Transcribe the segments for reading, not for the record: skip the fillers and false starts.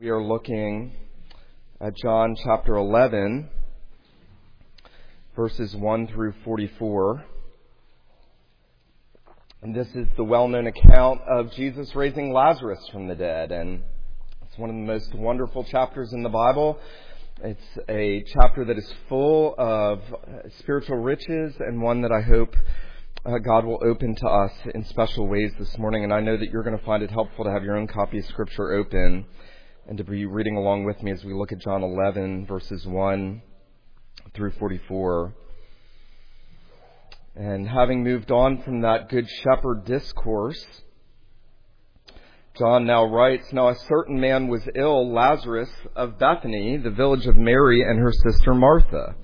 We are looking at John chapter 11, verses 1 through 44. And this is the well-known account of Jesus raising Lazarus from the dead. And it's one of the most wonderful chapters in the Bible. It's a chapter that is full of spiritual riches, and one that I hope God will open to us in special ways this morning. And I know that you're going to find it helpful to have your own copy of Scripture open and to be reading along with me as we look at John 11, verses 1 through 44. And having moved on from that Good Shepherd discourse, John now writes, "Now a certain man was ill, Lazarus of Bethany, the village of Mary and her sister Martha.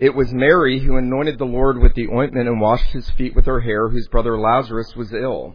It was Mary who anointed the Lord with the ointment and washed his feet with her hair, whose brother Lazarus was ill.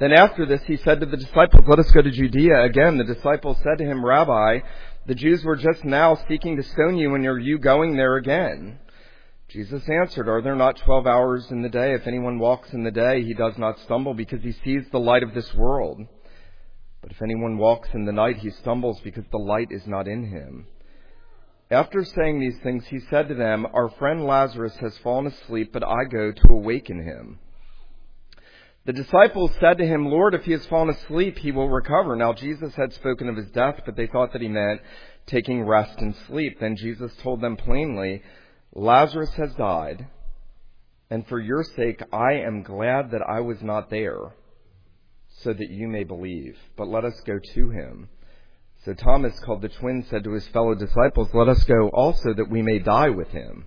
Then after this, he said to the disciples, 'Let us go to Judea again.' The disciples said to him, 'Rabbi, the Jews were just now seeking to stone you, and are you going there again?' Jesus answered, 'Are there not 12 hours in the day? If anyone walks in the day, he does not stumble, because he sees the light of this world. But if anyone walks in the night, he stumbles, because the light is not in him.' After saying these things, he said to them, 'Our friend Lazarus has fallen asleep, but I go to awaken him.' The disciples said to him, 'Lord, if he has fallen asleep, he will recover.' Now Jesus had spoken of his death, but they thought that he meant taking rest and sleep. Then Jesus told them plainly, 'Lazarus has died, and for your sake I am glad that I was not there, so that you may believe. But let us go to him.' So Thomas, called the twin, said to his fellow disciples, 'Let us go also, that we may die with him.'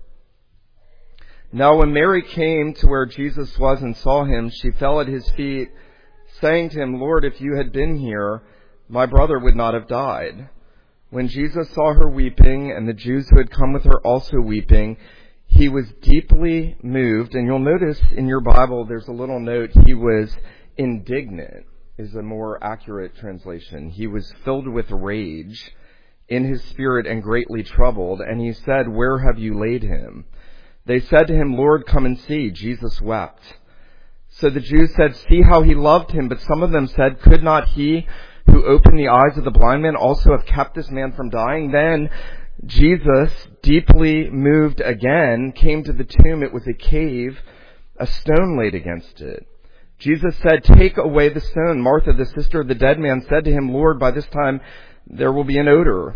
Now when Mary came to where Jesus was and saw him, she fell at his feet, saying to him, 'Lord, if you had been here, my brother would not have died.' When Jesus saw her weeping, and the Jews who had come with her also weeping, he was deeply moved." And you'll notice in your Bible, there's a little note, he was indignant, is a more accurate translation. He was filled with rage in his spirit and greatly troubled. And he said, "Where have you laid him?" They said to him, "Lord, come and see." Jesus wept. So the Jews said, "See how he loved him." But some of them said, "Could not he who opened the eyes of the blind man also have kept this man from dying?" Then Jesus, deeply moved again, came to the tomb. It was a cave, a stone laid against it. Jesus said, "Take away the stone." Martha, the sister of the dead man, said to him, "Lord, by this time there will be an odor,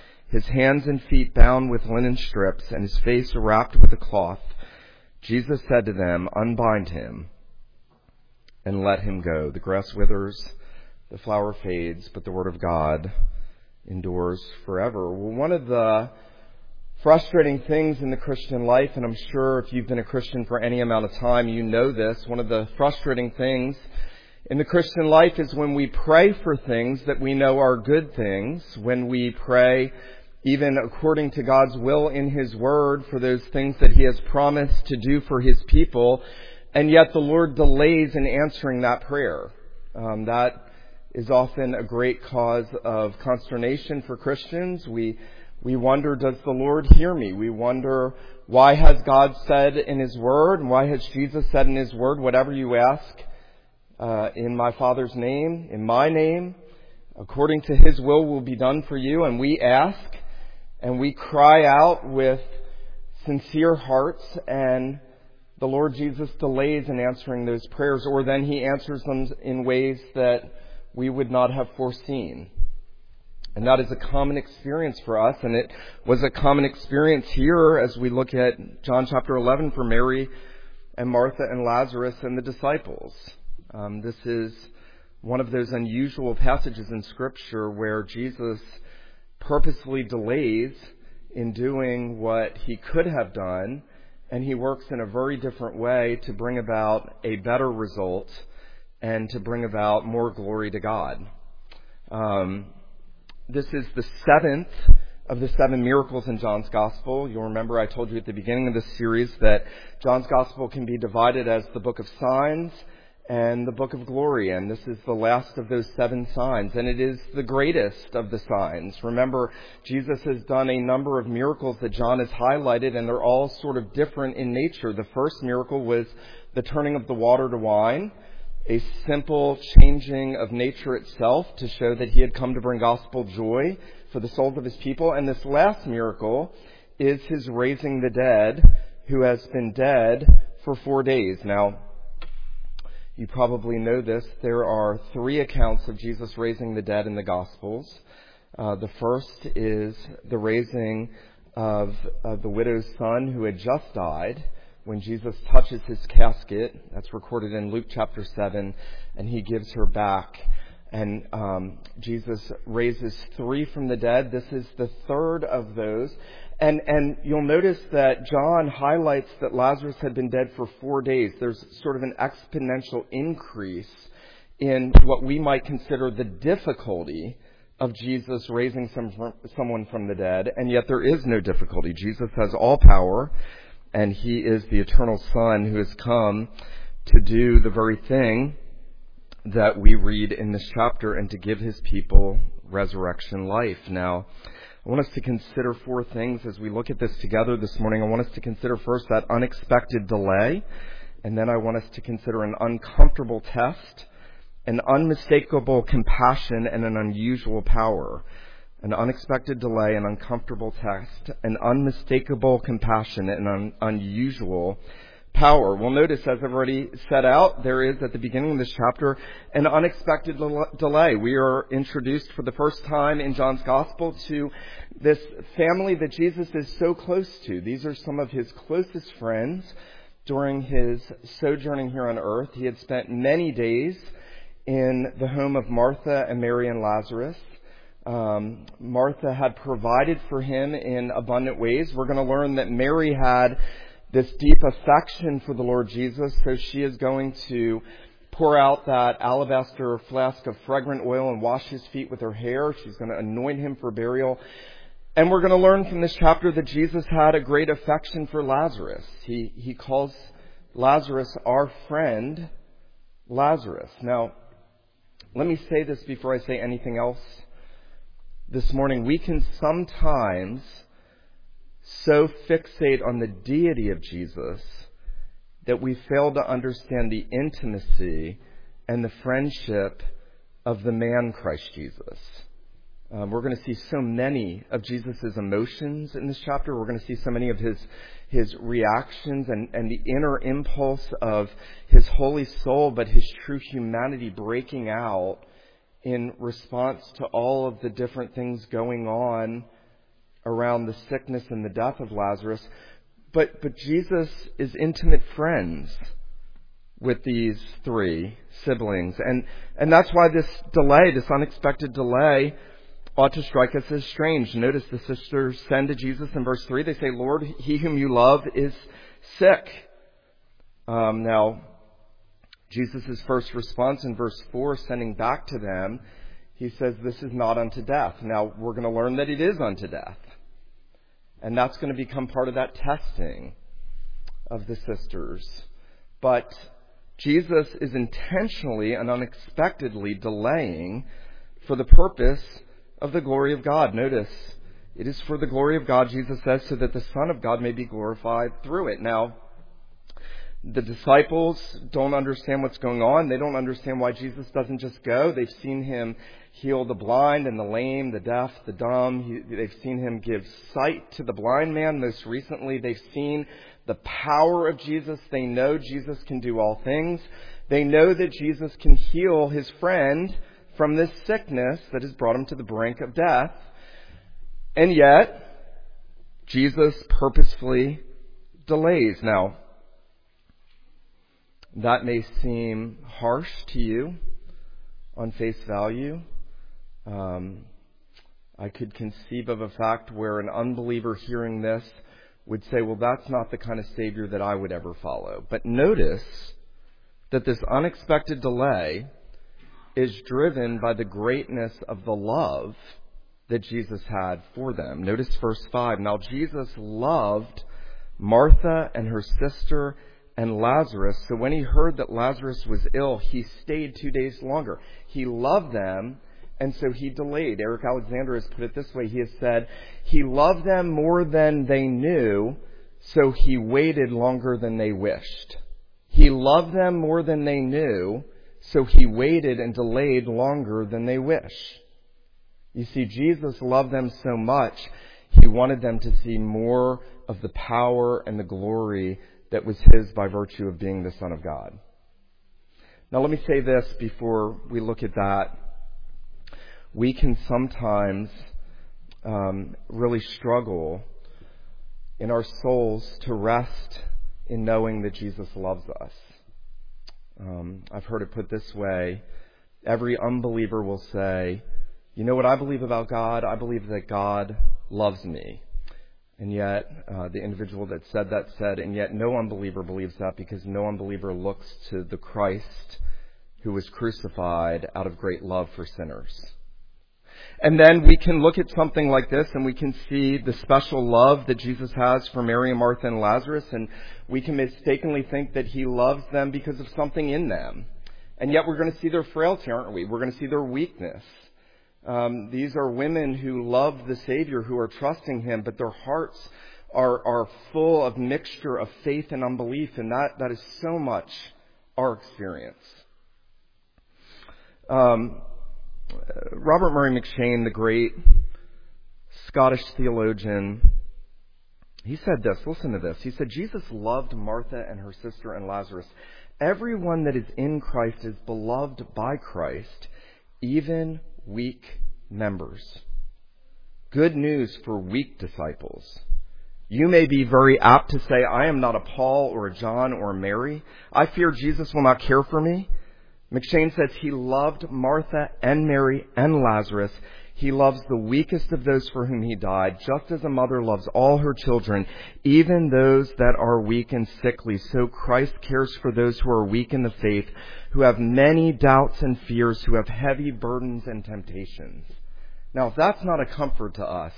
his hands and feet bound with linen strips, and his face wrapped with a cloth. Jesus said to them, "Unbind him and let him go." The grass withers, the flower fades, but the word of God endures forever. Well, one of the frustrating things in the Christian life, and I'm sure if you've been a Christian for any amount of time, you know this. One of the frustrating things in the Christian life is when we pray for things that we know are good things, when we pray even according to God's will in His Word for those things that He has promised to do for His people, and yet the Lord delays in answering that prayer. That is often a great cause of consternation for Christians. We wonder, does the Lord hear me? We wonder, why has God said in His Word, and why has Jesus said in His Word, whatever you ask in my Father's name, in my name, according to His will be done for you. And we ask, and we cry out with sincere hearts, and the Lord Jesus delays in answering those prayers, or then He answers them in ways that we would not have foreseen. And that is a common experience for us, and it was a common experience here as we look at John chapter 11 for Mary and Martha and Lazarus and the disciples. This is one of those unusual passages in Scripture where Jesus purposely delays in doing what He could have done, and He works in a very different way to bring about a better result and to bring about more glory to God. This is the seventh of the seven miracles in John's Gospel. You'll remember I told you at the beginning of this series that John's Gospel can be divided as the book of signs and the book of glory. And this is the last of those seven signs. And it is the greatest of the signs. Remember, Jesus has done a number of miracles that John has highlighted, and they're all sort of different in nature. The first miracle was the turning of the water to wine. A simple changing of nature itself to show that He had come to bring gospel joy for the souls of His people. And this last miracle is His raising the dead, who has been dead for 4 days. Now, you probably know this. There are three accounts of Jesus raising the dead in the Gospels. The first is the raising of the widow's son who had just died. When Jesus touches his casket, that's recorded in Luke chapter 7, and He gives her back. And Jesus raises three from the dead. This is the third of those. And you'll notice that John highlights that Lazarus had been dead for 4 days. There's sort of an exponential increase in what we might consider the difficulty of Jesus raising someone from the dead. And yet there is no difficulty. Jesus has all power. And He is the eternal Son who has come to do the very thing that we read in this chapter and to give His people resurrection life. Now, I want us to consider four things as we look at this together this morning. I want us to consider first that unexpected delay, and then I want us to consider an uncomfortable test, an unmistakable compassion, and an unusual power. An unexpected delay, an uncomfortable test, an unmistakable compassion, and an unusual power. Well, notice, as I've already set out, there is at the beginning of this chapter an unexpected delay. We are introduced for the first time in John's Gospel to this family that Jesus is so close to. These are some of His closest friends during His sojourning here on earth. He had spent many days in the home of Martha and Mary and Lazarus. Martha had provided for him in abundant ways. We're going to learn that Mary had this deep affection for the Lord Jesus, so she is going to pour out that alabaster flask of fragrant oil and wash His feet with her hair. She's going to anoint Him for burial. And we're going to learn from this chapter that Jesus had a great affection for Lazarus. He calls Lazarus our friend Lazarus. Now, let me say this before I say anything else. This morning, we can sometimes so fixate on the deity of Jesus that we fail to understand the intimacy and the friendship of the man Christ Jesus. We're going to see so many of Jesus' emotions in this chapter. We're going to see so many of his reactions and the inner impulse of his holy soul, but his true humanity breaking out in response to all of the different things going on around the sickness and the death of Lazarus. But Jesus is intimate friends with these three siblings. And that's why this delay, this unexpected delay, ought to strike us as strange. Notice the sisters send to Jesus in verse 3. They say, Lord, he whom you love is sick. Now, Jesus' first response in verse 4, sending back to them, he says, this is not unto death. Now, we're going to learn that it is unto death. And that's going to become part of that testing of the sisters. But Jesus is intentionally and unexpectedly delaying for the purpose of the glory of God. Notice, it is for the glory of God, Jesus says, so that the Son of God may be glorified through it. Now, the disciples don't understand what's going on. They don't understand why Jesus doesn't just go. They've seen him heal the blind and the lame, the deaf, the dumb. They've seen him give sight to the blind man. Most recently, they've seen the power of Jesus. They know Jesus can do all things. They know that Jesus can heal his friend from this sickness that has brought him to the brink of death. And yet, Jesus purposefully delays. Now, that may seem harsh to you on face value. I could conceive of a fact where an unbeliever hearing this would say, well, that's not the kind of Savior that I would ever follow. But notice that this unexpected delay is driven by the greatness of the love that Jesus had for them. Notice verse 5. Now Jesus loved Martha and her sister and Lazarus. So when he heard that Lazarus was ill, he stayed 2 days longer. He loved them, and so he delayed. Eric Alexander has put it this way. He has said, he loved them more than they knew, so he waited longer than they wished. He loved them more than they knew, so he waited and delayed longer than they wish. You see, Jesus loved them so much, he wanted them to see more of the power and the glory that was his by virtue of being the Son of God. Now, let me say this before we look at that. We can sometimes really struggle in our souls to rest in knowing that Jesus loves us. I've heard it put this way. Every unbeliever will say, you know what I believe about God? I believe that God loves me. And yet, the individual that said that said, and yet no unbeliever believes that, because no unbeliever looks to the Christ who was crucified out of great love for sinners. And then we can look at something like this, and we can see the special love that Jesus has for Mary and Martha and Lazarus, and we can mistakenly think that he loves them because of something in them. And yet we're going to see their frailty, aren't we? We're going to see their weakness. These are women who love the Savior, who are trusting him, but their hearts are full of mixture of faith and unbelief, and that is so much our experience. Robert Murray M'Cheyne, the great Scottish theologian, he said this. Listen to this. He said, Jesus loved Martha and her sister and Lazarus. Everyone that is in Christ is beloved by Christ, even weak members. Good news for weak disciples. You may be very apt to say, I am not a Paul or a John or a Mary. I fear Jesus will not care for me. M'Cheyne says he loved Martha and Mary and Lazarus. He loves the weakest of those for whom he died, just as a mother loves all her children, even those that are weak and sickly. So Christ cares for those who are weak in the faith, who have many doubts and fears, who have heavy burdens and temptations. Now, if that's not a comfort to us,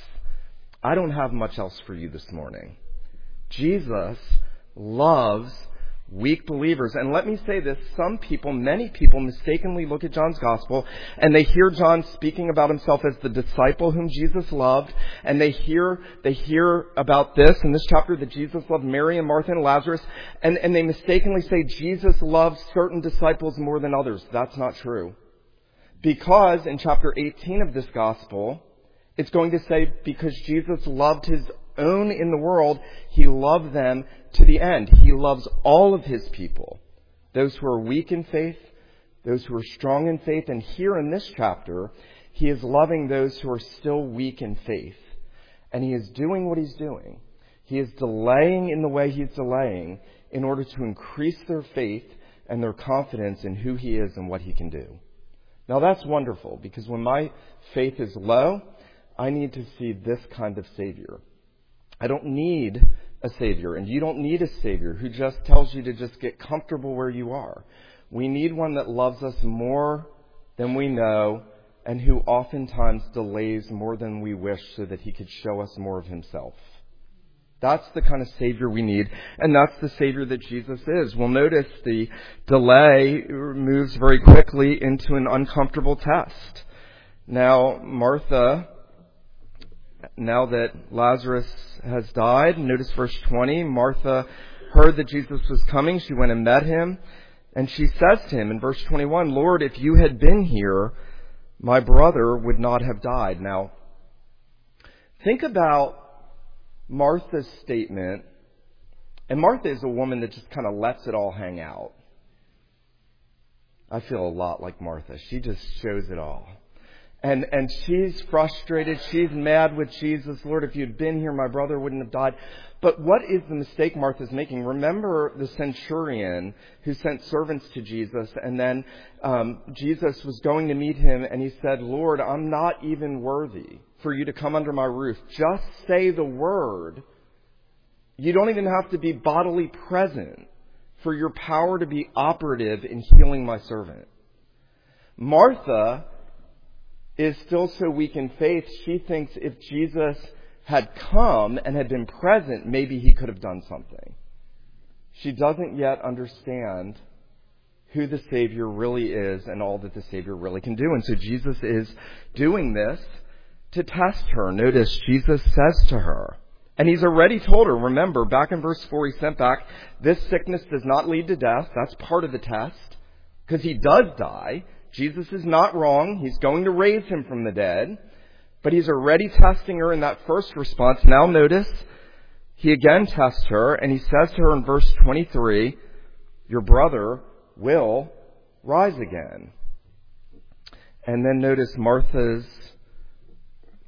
I don't have much else for you this morning. Jesus loves weak believers. And let me say this, many people mistakenly look at John's gospel and they hear John speaking about himself as the disciple whom Jesus loved. And they hear about this in this chapter, that Jesus loved Mary and Martha and Lazarus. And they mistakenly say Jesus loves certain disciples more than others. That's not true. Because in chapter 18 of this gospel, it's going to say, because Jesus loved his own in the world, he loved them to the end. He loves all of his people, those who are weak in faith, those who are strong in faith. And here in this chapter, he is loving those who are still weak in faith. And he is doing what he's doing. He is delaying in the way he's delaying in order to increase their faith and their confidence in who he is and what he can do. Now that's wonderful, because when my faith is low, I need to see this kind of Savior. I don't need a Savior, and you don't need a Savior who just tells you to just get comfortable where you are. We need one that loves us more than we know and who oftentimes delays more than we wish so that he could show us more of himself. That's the kind of Savior we need, and that's the Savior that Jesus is. We'll notice the delay moves very quickly into an uncomfortable test. Now, Martha, now that Lazarus has died, notice verse 20, Martha heard that Jesus was coming. She went and met him, and she says to him in verse 21, "Lord, if you had been here, my brother would not have died." Now, think about Martha's statement, and Martha is a woman that just kind of lets it all hang out. I feel a lot like Martha. She just shows it all. And she's frustrated. She's mad with Jesus. "Lord, if you'd been here, my brother wouldn't have died." But what is the mistake Martha's making? Remember the centurion who sent servants to Jesus, and then Jesus was going to meet him, and he said, "Lord, I'm not even worthy for you to come under my roof. Just say the word. You don't even have to be bodily present for your power to be operative in healing my servant." Martha is still so weak in faith, she thinks if Jesus had come and had been present, maybe he could have done something. She doesn't yet understand who the Savior really is and all that the Savior really can do. And so Jesus is doing this to test her. Notice Jesus says to her, and he's already told her, remember, back in verse 4, he sent back, this sickness does not lead to death. That's part of the test, because he does die. Jesus is not wrong. He's going to raise him from the dead. But he's already testing her in that first response. Now notice, he again tests her, and he says to her in verse 23, "Your brother will rise again." And then notice Martha's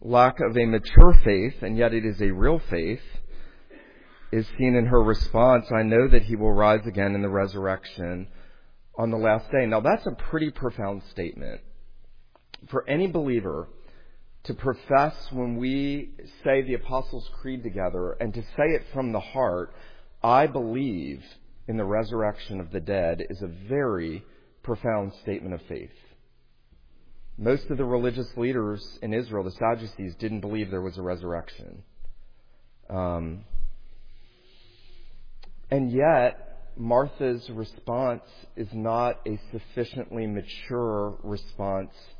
lack of a mature faith, and yet it is a real faith, is seen in her response. "I know that he will rise again in the resurrection on the last day." Now that's a pretty profound statement for any believer to profess when we say the Apostles' Creed together, and to say it from the heart, "I believe in the resurrection of the dead," is a very profound statement of faith. Most of the religious leaders in Israel, the Sadducees, didn't believe there was a resurrection. And yet, Martha's response is not a sufficiently mature response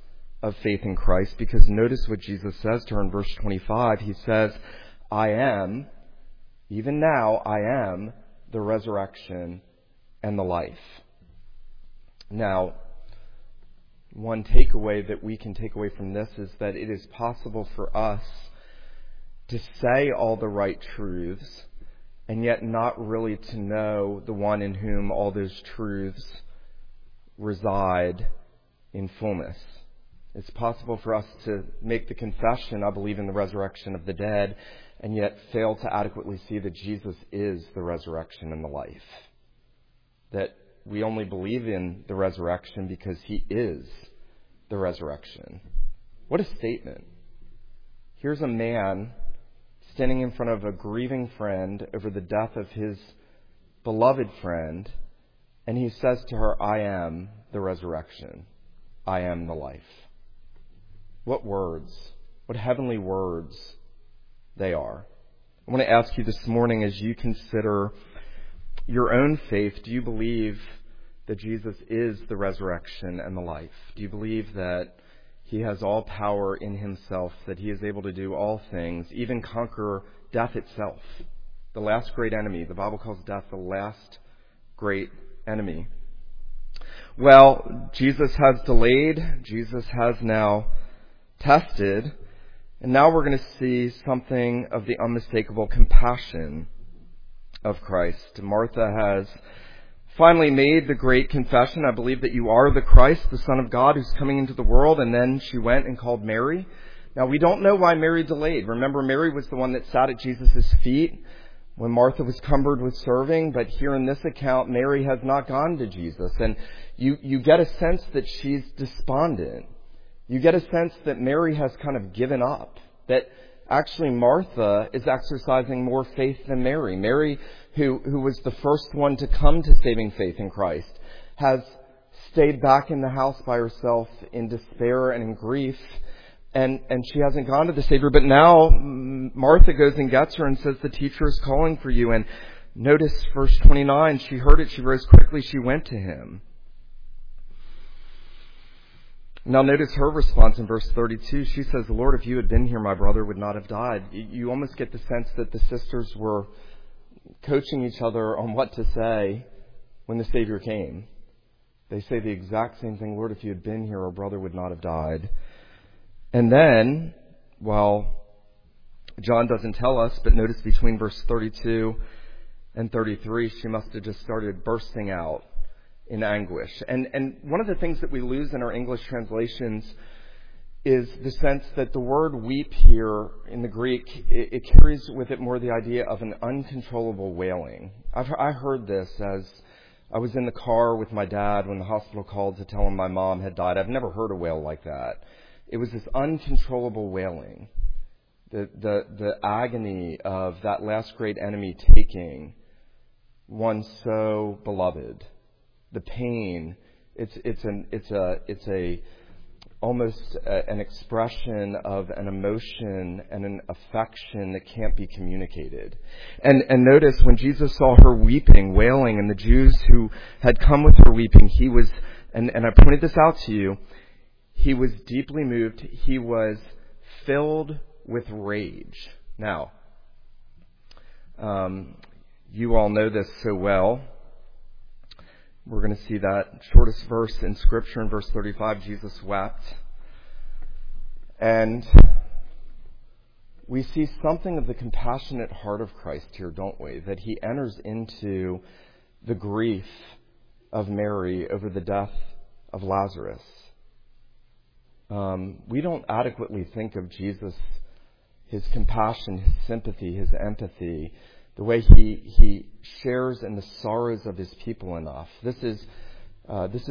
of faith in Christ, because notice what Jesus says to her in verse 25. He says, I am the resurrection and the life. Now, one takeaway that we can take away from this is that it is possible for us to say all the right truths, and yet not really to know the one in whom all those truths reside in fullness. It's possible for us to make the confession, "I believe in the resurrection of the dead," and yet fail to adequately see that Jesus is the resurrection and the life. That we only believe in the resurrection because he is the resurrection. What a statement. Here's a man standing in front of a grieving friend over the death of his beloved friend, and he says to her, "I am the resurrection. I am the life." What words, what heavenly words they are. I want to ask you this morning, as you consider your own faith, do you believe that Jesus is the resurrection and the life? Do you believe that he has all power in himself, that he is able to do all things, even conquer death itself, the last great enemy? The Bible calls death the last great enemy. Well, Jesus has delayed. Jesus has now tested. And now we're going to see something of the unmistakable compassion of Christ. Martha has finally made the great confession, I believe that you are the Christ, the Son of God, who's coming into the world. And then she went and called Mary. Now, we don't know why Mary delayed. Remember, Mary was the one that sat at Jesus' feet when Martha was cumbered with serving. But here in this account, Mary has not gone to Jesus. And you get a sense that she's despondent. You get a sense that Mary has kind of given up, that actually Martha is exercising more faith than Mary. Mary, who was the first one to come to saving faith in Christ, has stayed back in the house by herself in despair and in grief. And she hasn't gone to the Savior. But now Martha goes and gets her and says, the teacher is calling for you. And notice verse 29, she heard it. She rose quickly. She went to him. Now notice her response in verse 32. She says, Lord, if you had been here, my brother would not have died. You almost get the sense that the sisters were coaching each other on what to say when the Savior came. They say the exact same thing. Lord, if you had been here, our brother would not have died. And then, well, John doesn't tell us, but notice between verse 32 and 33, she must have just started bursting out in anguish. And one of the things that we lose in our English translations is the sense that the word weep here in the Greek, it carries with it more the idea of an uncontrollable wailing. I heard this as I was in the car with my dad when the hospital called to tell him my mom had died. I've never heard a wail like that. It was this uncontrollable wailing, the agony of that last great enemy taking one so beloved, the pain. It's almost an expression of an emotion and an affection that can't be communicated. And notice when Jesus saw her weeping, wailing, and the Jews who had come with her weeping, he was, and I pointed this out to you, he was deeply moved. He was filled with rage. Now, you all know this so well. We're going to see that shortest verse in Scripture in verse 35. Jesus wept. And we see something of the compassionate heart of Christ here, don't we? That he enters into the grief of Mary over the death of Lazarus. We don't adequately think of Jesus, his compassion, his sympathy, his empathy, the way he shares in the sorrows of his people enough. This is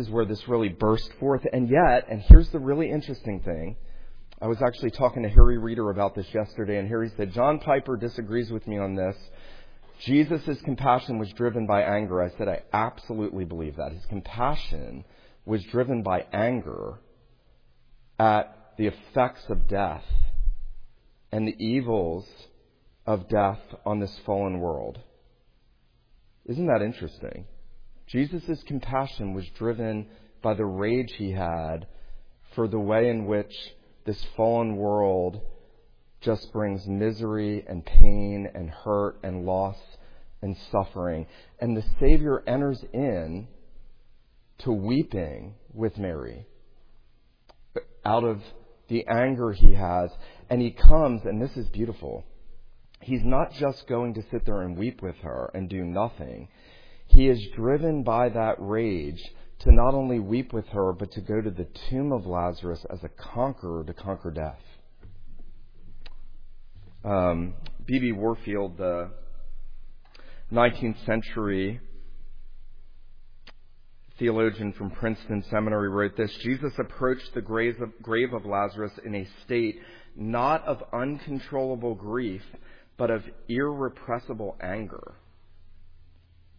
where this really burst forth. And yet, and here's the really interesting thing, I was actually talking to Harry Reeder about this yesterday, and Harry said, John Piper disagrees with me on this. Jesus' compassion was driven by anger. I said, I absolutely believe that. His compassion was driven by anger at the effects of death and the evils of death on this fallen world. Isn't that interesting? Jesus' compassion was driven by the rage he had for the way in which this fallen world just brings misery and pain and hurt and loss and suffering. And the Savior enters in to weeping with Mary out of the anger he has. And he comes, and this is beautiful. He's not just going to sit there and weep with her and do nothing. He is driven by that rage to not only weep with her, but to go to the tomb of Lazarus as a conqueror to conquer death. B.B. Warfield, the 19th century theologian from Princeton Seminary, wrote this: Jesus approached the grave of Lazarus in a state not of uncontrollable grief, but of irrepressible anger.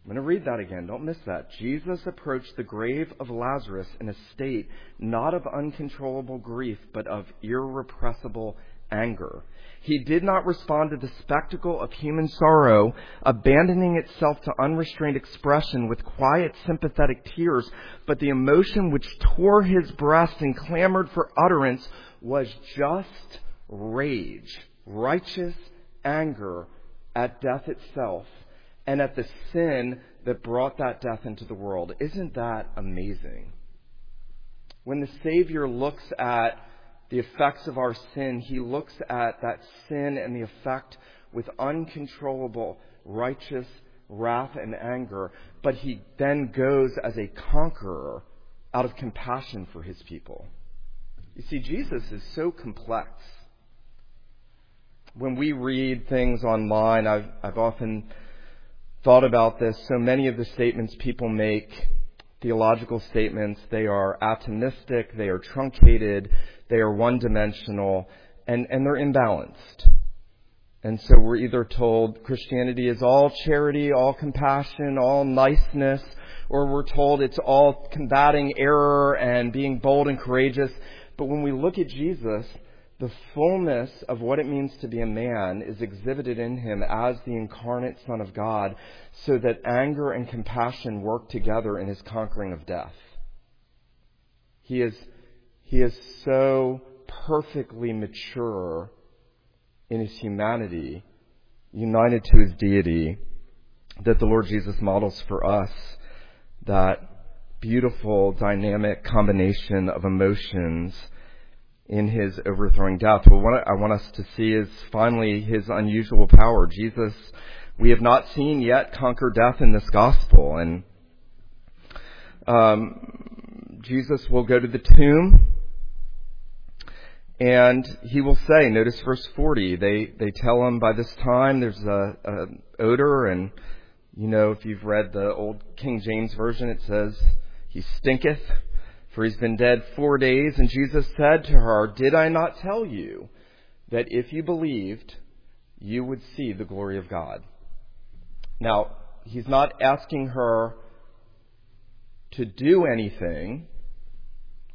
I'm going to read that again. Don't miss that. Jesus approached the grave of Lazarus in a state not of uncontrollable grief, but of irrepressible anger. He did not respond to the spectacle of human sorrow, abandoning itself to unrestrained expression with quiet, sympathetic tears, but the emotion which tore his breast and clamored for utterance was just rage, righteous anger at death itself and at the sin that brought that death into the world. Isn't that amazing? When the Savior looks at the effects of our sin, he looks at that sin and the effect with uncontrollable righteous wrath and anger, but he then goes as a conqueror out of compassion for his people. You see, Jesus is so complex. When we read things online, I've often thought about this. So many of the statements people make, theological statements, they are atomistic, they are truncated, they are one-dimensional, and they're imbalanced. And so we're either told Christianity is all charity, all compassion, all niceness, or we're told it's all combating error and being bold and courageous. But when we look at Jesus, the fullness of what it means to be a man is exhibited in him as the incarnate Son of God, so that anger and compassion work together in his conquering of death. He is so perfectly mature in his humanity, united to his deity, that the Lord Jesus models for us that beautiful, dynamic combination of emotions in his overthrowing death. But what I want us to see is finally his unusual power. Jesus, we have not seen yet conquer death in this gospel. And Jesus will go to the tomb, and he will say, notice verse 40, they tell him by this time there's an odor, and you know, if you've read the old King James Version, it says, he stinketh, for he's been dead 4 days. And Jesus said to her, did I not tell you that if you believed, you would see the glory of God? Now, he's not asking her to do anything.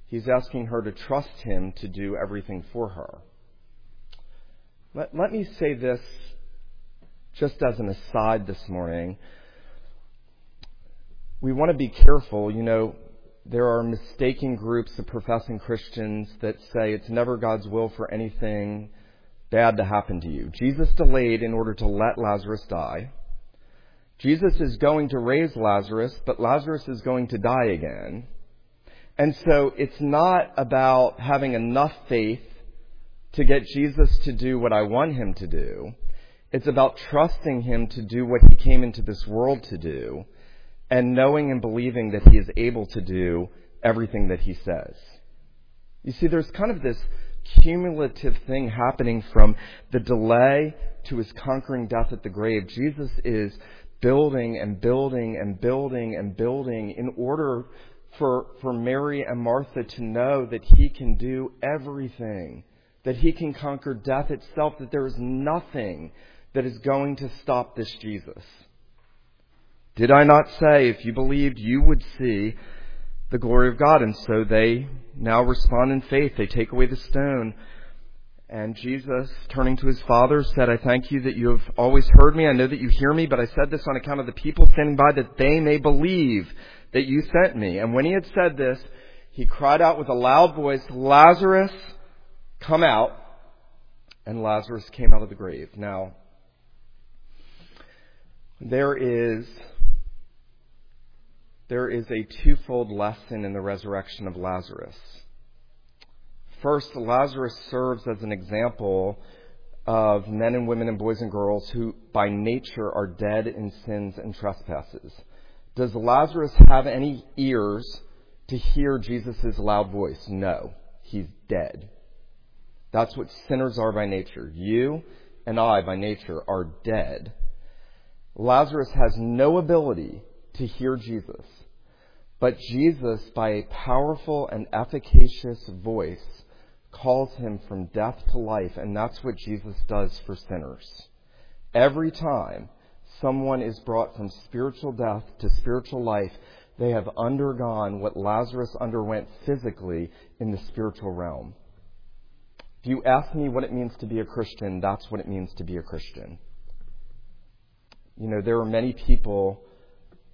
He's asking her to trust him to do everything for her. Let me say this just as an aside this morning. We want to be careful. You know, there are mistaken groups of professing Christians that say it's never God's will for anything bad to happen to you. Jesus delayed in order to let Lazarus die. Jesus is going to raise Lazarus, but Lazarus is going to die again. And so it's not about having enough faith to get Jesus to do what I want him to do. It's about trusting him to do what he came into this world to do, and knowing and believing that he is able to do everything that he says. You see, there's kind of this cumulative thing happening from the delay to his conquering death at the grave. Jesus is building and building and building and building in order for Mary and Martha to know that he can do everything, that he can conquer death itself, that there is nothing that is going to stop this Jesus. Did I not say, if you believed, you would see the glory of God? And so they now respond in faith. They take away the stone. And Jesus, turning to his Father, said, I thank you that you have always heard me. I know that you hear me, but I said this on account of the people standing by, that they may believe that you sent me. And when he had said this, he cried out with a loud voice, Lazarus, come out. And Lazarus came out of the grave. Now, there is a twofold lesson in the resurrection of Lazarus. First, Lazarus serves as an example of men and women and boys and girls who by nature are dead in sins and trespasses. Does Lazarus have any ears to hear Jesus' loud voice? No, he's dead. That's what sinners are by nature. You and I by nature are dead. Lazarus has no ability to hear Jesus, but Jesus, by a powerful and efficacious voice, calls him from death to life, and that's what Jesus does for sinners. Every time someone is brought from spiritual death to spiritual life, they have undergone what Lazarus underwent physically in the spiritual realm. If you ask me what it means to be a Christian, that's what it means to be a Christian. You know, there are many people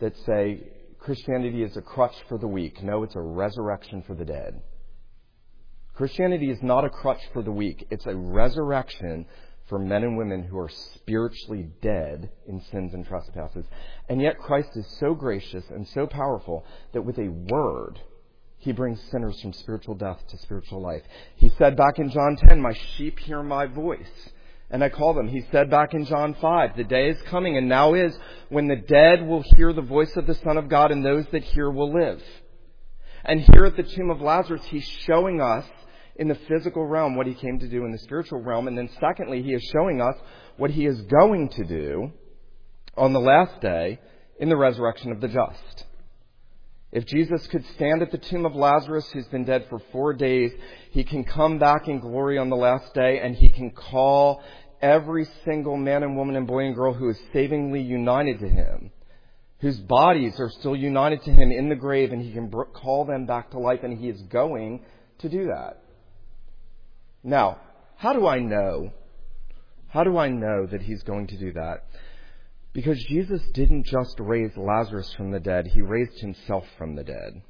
that say Christianity is a crutch for the weak. No, it's a resurrection for the dead. Christianity is not a crutch for the weak. It's a resurrection for men and women who are spiritually dead in sins and trespasses. And yet Christ is so gracious and so powerful that with a word, he brings sinners from spiritual death to spiritual life. He said back in John 10, "My sheep hear my voice, and I call them." He said back in John 5, "The day is coming, and now is, when the dead will hear the voice of the Son of God, and those that hear will live." And here at the tomb of Lazarus, he's showing us in the physical realm what he came to do in the spiritual realm. And then secondly, he is showing us what he is going to do on the last day in the resurrection of the just. If Jesus could stand at the tomb of Lazarus, who's been dead for 4 days, he can come back in glory on the last day, and he can call every single man and woman and boy and girl who is savingly united to him, whose bodies are still united to him in the grave, and he can call them back to life, and he is going to do that. Now, how do I know that he's going to do that? Because Jesus didn't just raise Lazarus from the dead, he raised himself from the dead.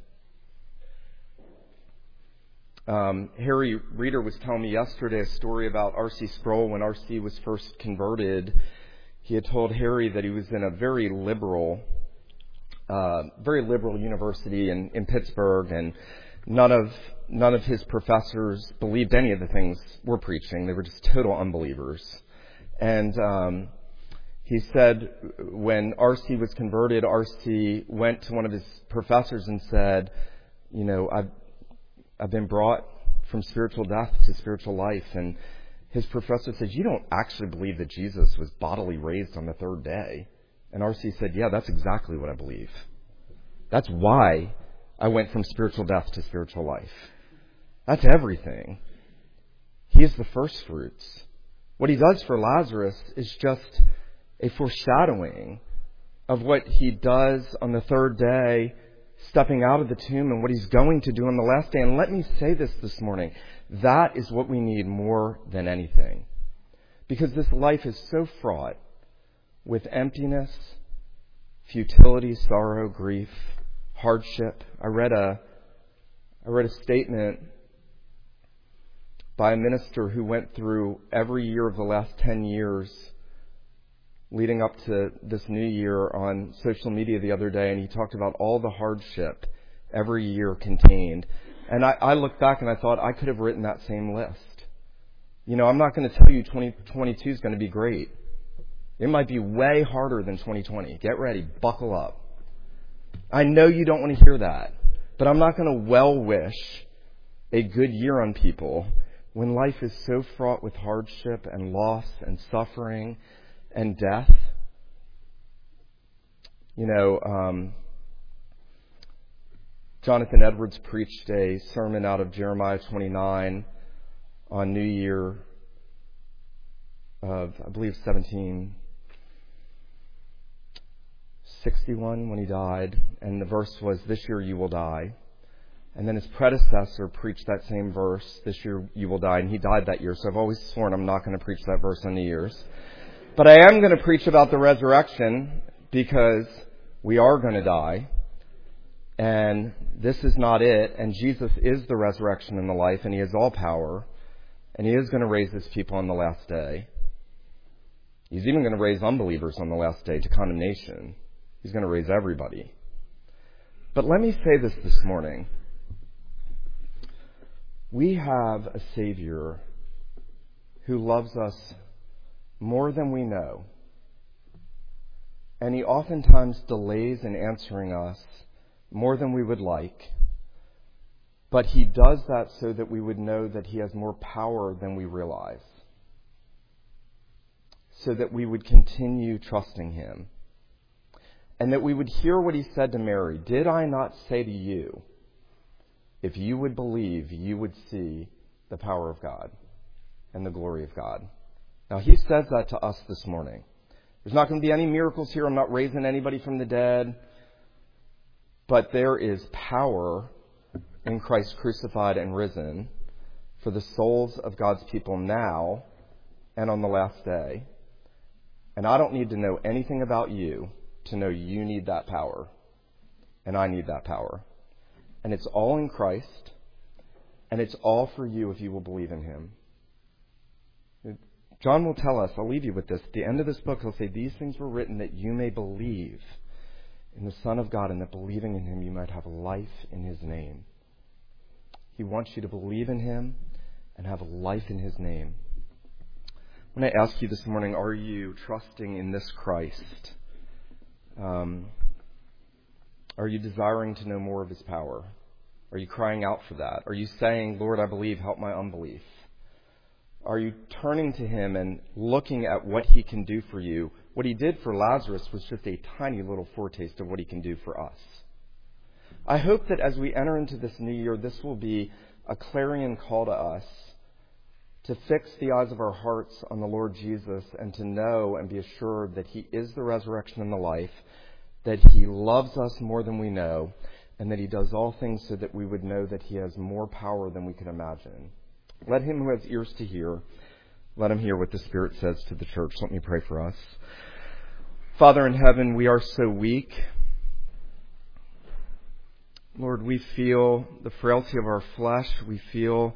Harry Reeder was telling me yesterday a story about R.C. Sproul. When R.C. was first converted, he had told Harry that he was in a very liberal university in Pittsburgh, and none of his professors believed any of the things we're preaching. They were just total unbelievers. And he said when R.C. was converted, R.C. went to one of his professors and said, "You know, I've been brought from spiritual death to spiritual life." And his professor said, "You don't actually believe that Jesus was bodily raised on the third day." And R.C. said, "Yeah, that's exactly what I believe. That's why I went from spiritual death to spiritual life. That's everything. He is the first fruits." What he does for Lazarus is just a foreshadowing of what he does on the third day, stepping out of the tomb, and what he's going to do on the last day. And let me say this morning, that is what we need more than anything. Because this life is so fraught with emptiness, futility, sorrow, grief, hardship. I read a statement by a minister who went through every year of the last 10 years leading up to this new year on social media the other day, and he talked about all the hardship every year contained. And I looked back and I thought, I could have written that same list. You know, I'm not going to tell you 2022 is going to be great. It might be way harder than 2020. Get ready. Buckle up. I know you don't want to hear that, but I'm not going to well-wish a good year on people when life is so fraught with hardship and loss and suffering and death. You know, Jonathan Edwards preached a sermon out of Jeremiah 29 on New Year of, I believe, 1761 when he died, and the verse was, "This year you will die." And then his predecessor preached that same verse, "This year you will die," and he died that year. So I've always sworn I'm not going to preach that verse on New Year's. But I am going to preach about the resurrection, because we are going to die, and this is not it, and Jesus is the resurrection and the life, and he has all power, and he is going to raise his people on the last day. He's even going to raise unbelievers on the last day to condemnation. He's going to raise everybody. But let me say this morning. We have a Savior who loves us more than we know. And he oftentimes delays in answering us more than we would like. But he does that so that we would know that he has more power than we realize, so that we would continue trusting him. And that we would hear what he said to Mary, "Did I not say to you, if you would believe, you would see the power of God and the glory of God?" Now, he says that to us this morning. There's not going to be any miracles here. I'm not raising anybody from the dead. But there is power in Christ crucified and risen for the souls of God's people now and on the last day. And I don't need to know anything about you to know you need that power. And I need that power. And it's all in Christ. And it's all for you if you will believe in him. John will tell us, I'll leave you with this, at the end of this book, he'll say, these things were written that you may believe in the Son of God, and that believing in him you might have life in his name. He wants you to believe in him and have life in his name. I'm going to ask you this morning, are you trusting in this Christ? Are you desiring to know more of his power? Are you crying out for that? Are you saying, Lord, I believe, help my unbelief? Are you turning to him and looking at what he can do for you? What he did for Lazarus was just a tiny little foretaste of what he can do for us. I hope that as we enter into this new year, this will be a clarion call to us to fix the eyes of our hearts on the Lord Jesus and to know and be assured that he is the resurrection and the life, that he loves us more than we know, and that he does all things so that we would know that he has more power than we could imagine. Let him who has ears to hear, let him hear what the Spirit says to the church. Let me pray for us. Father in heaven, we are so weak. Lord, we feel the frailty of our flesh. We feel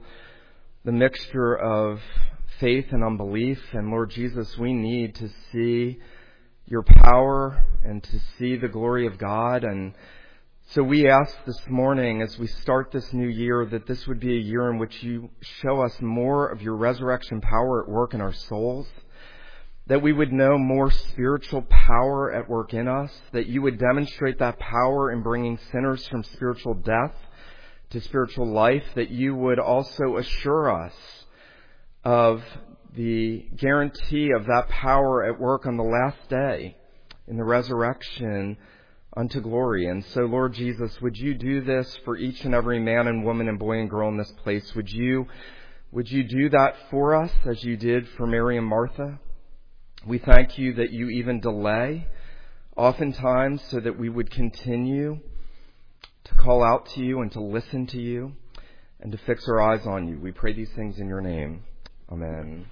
the mixture of faith and unbelief. And Lord Jesus, we need to see your power and to see the glory of God. And so we ask this morning, as we start this new year, that this would be a year in which you show us more of your resurrection power at work in our souls, that we would know more spiritual power at work in us, that you would demonstrate that power in bringing sinners from spiritual death to spiritual life, that you would also assure us of the guarantee of that power at work on the last day in the resurrection unto glory. And so, Lord Jesus, would you do this for each and every man and woman and boy and girl in this place? Would you do that for us as you did for Mary and Martha? We thank you that you even delay oftentimes so that we would continue to call out to you and to listen to you and to fix our eyes on you. We pray these things in your name. Amen.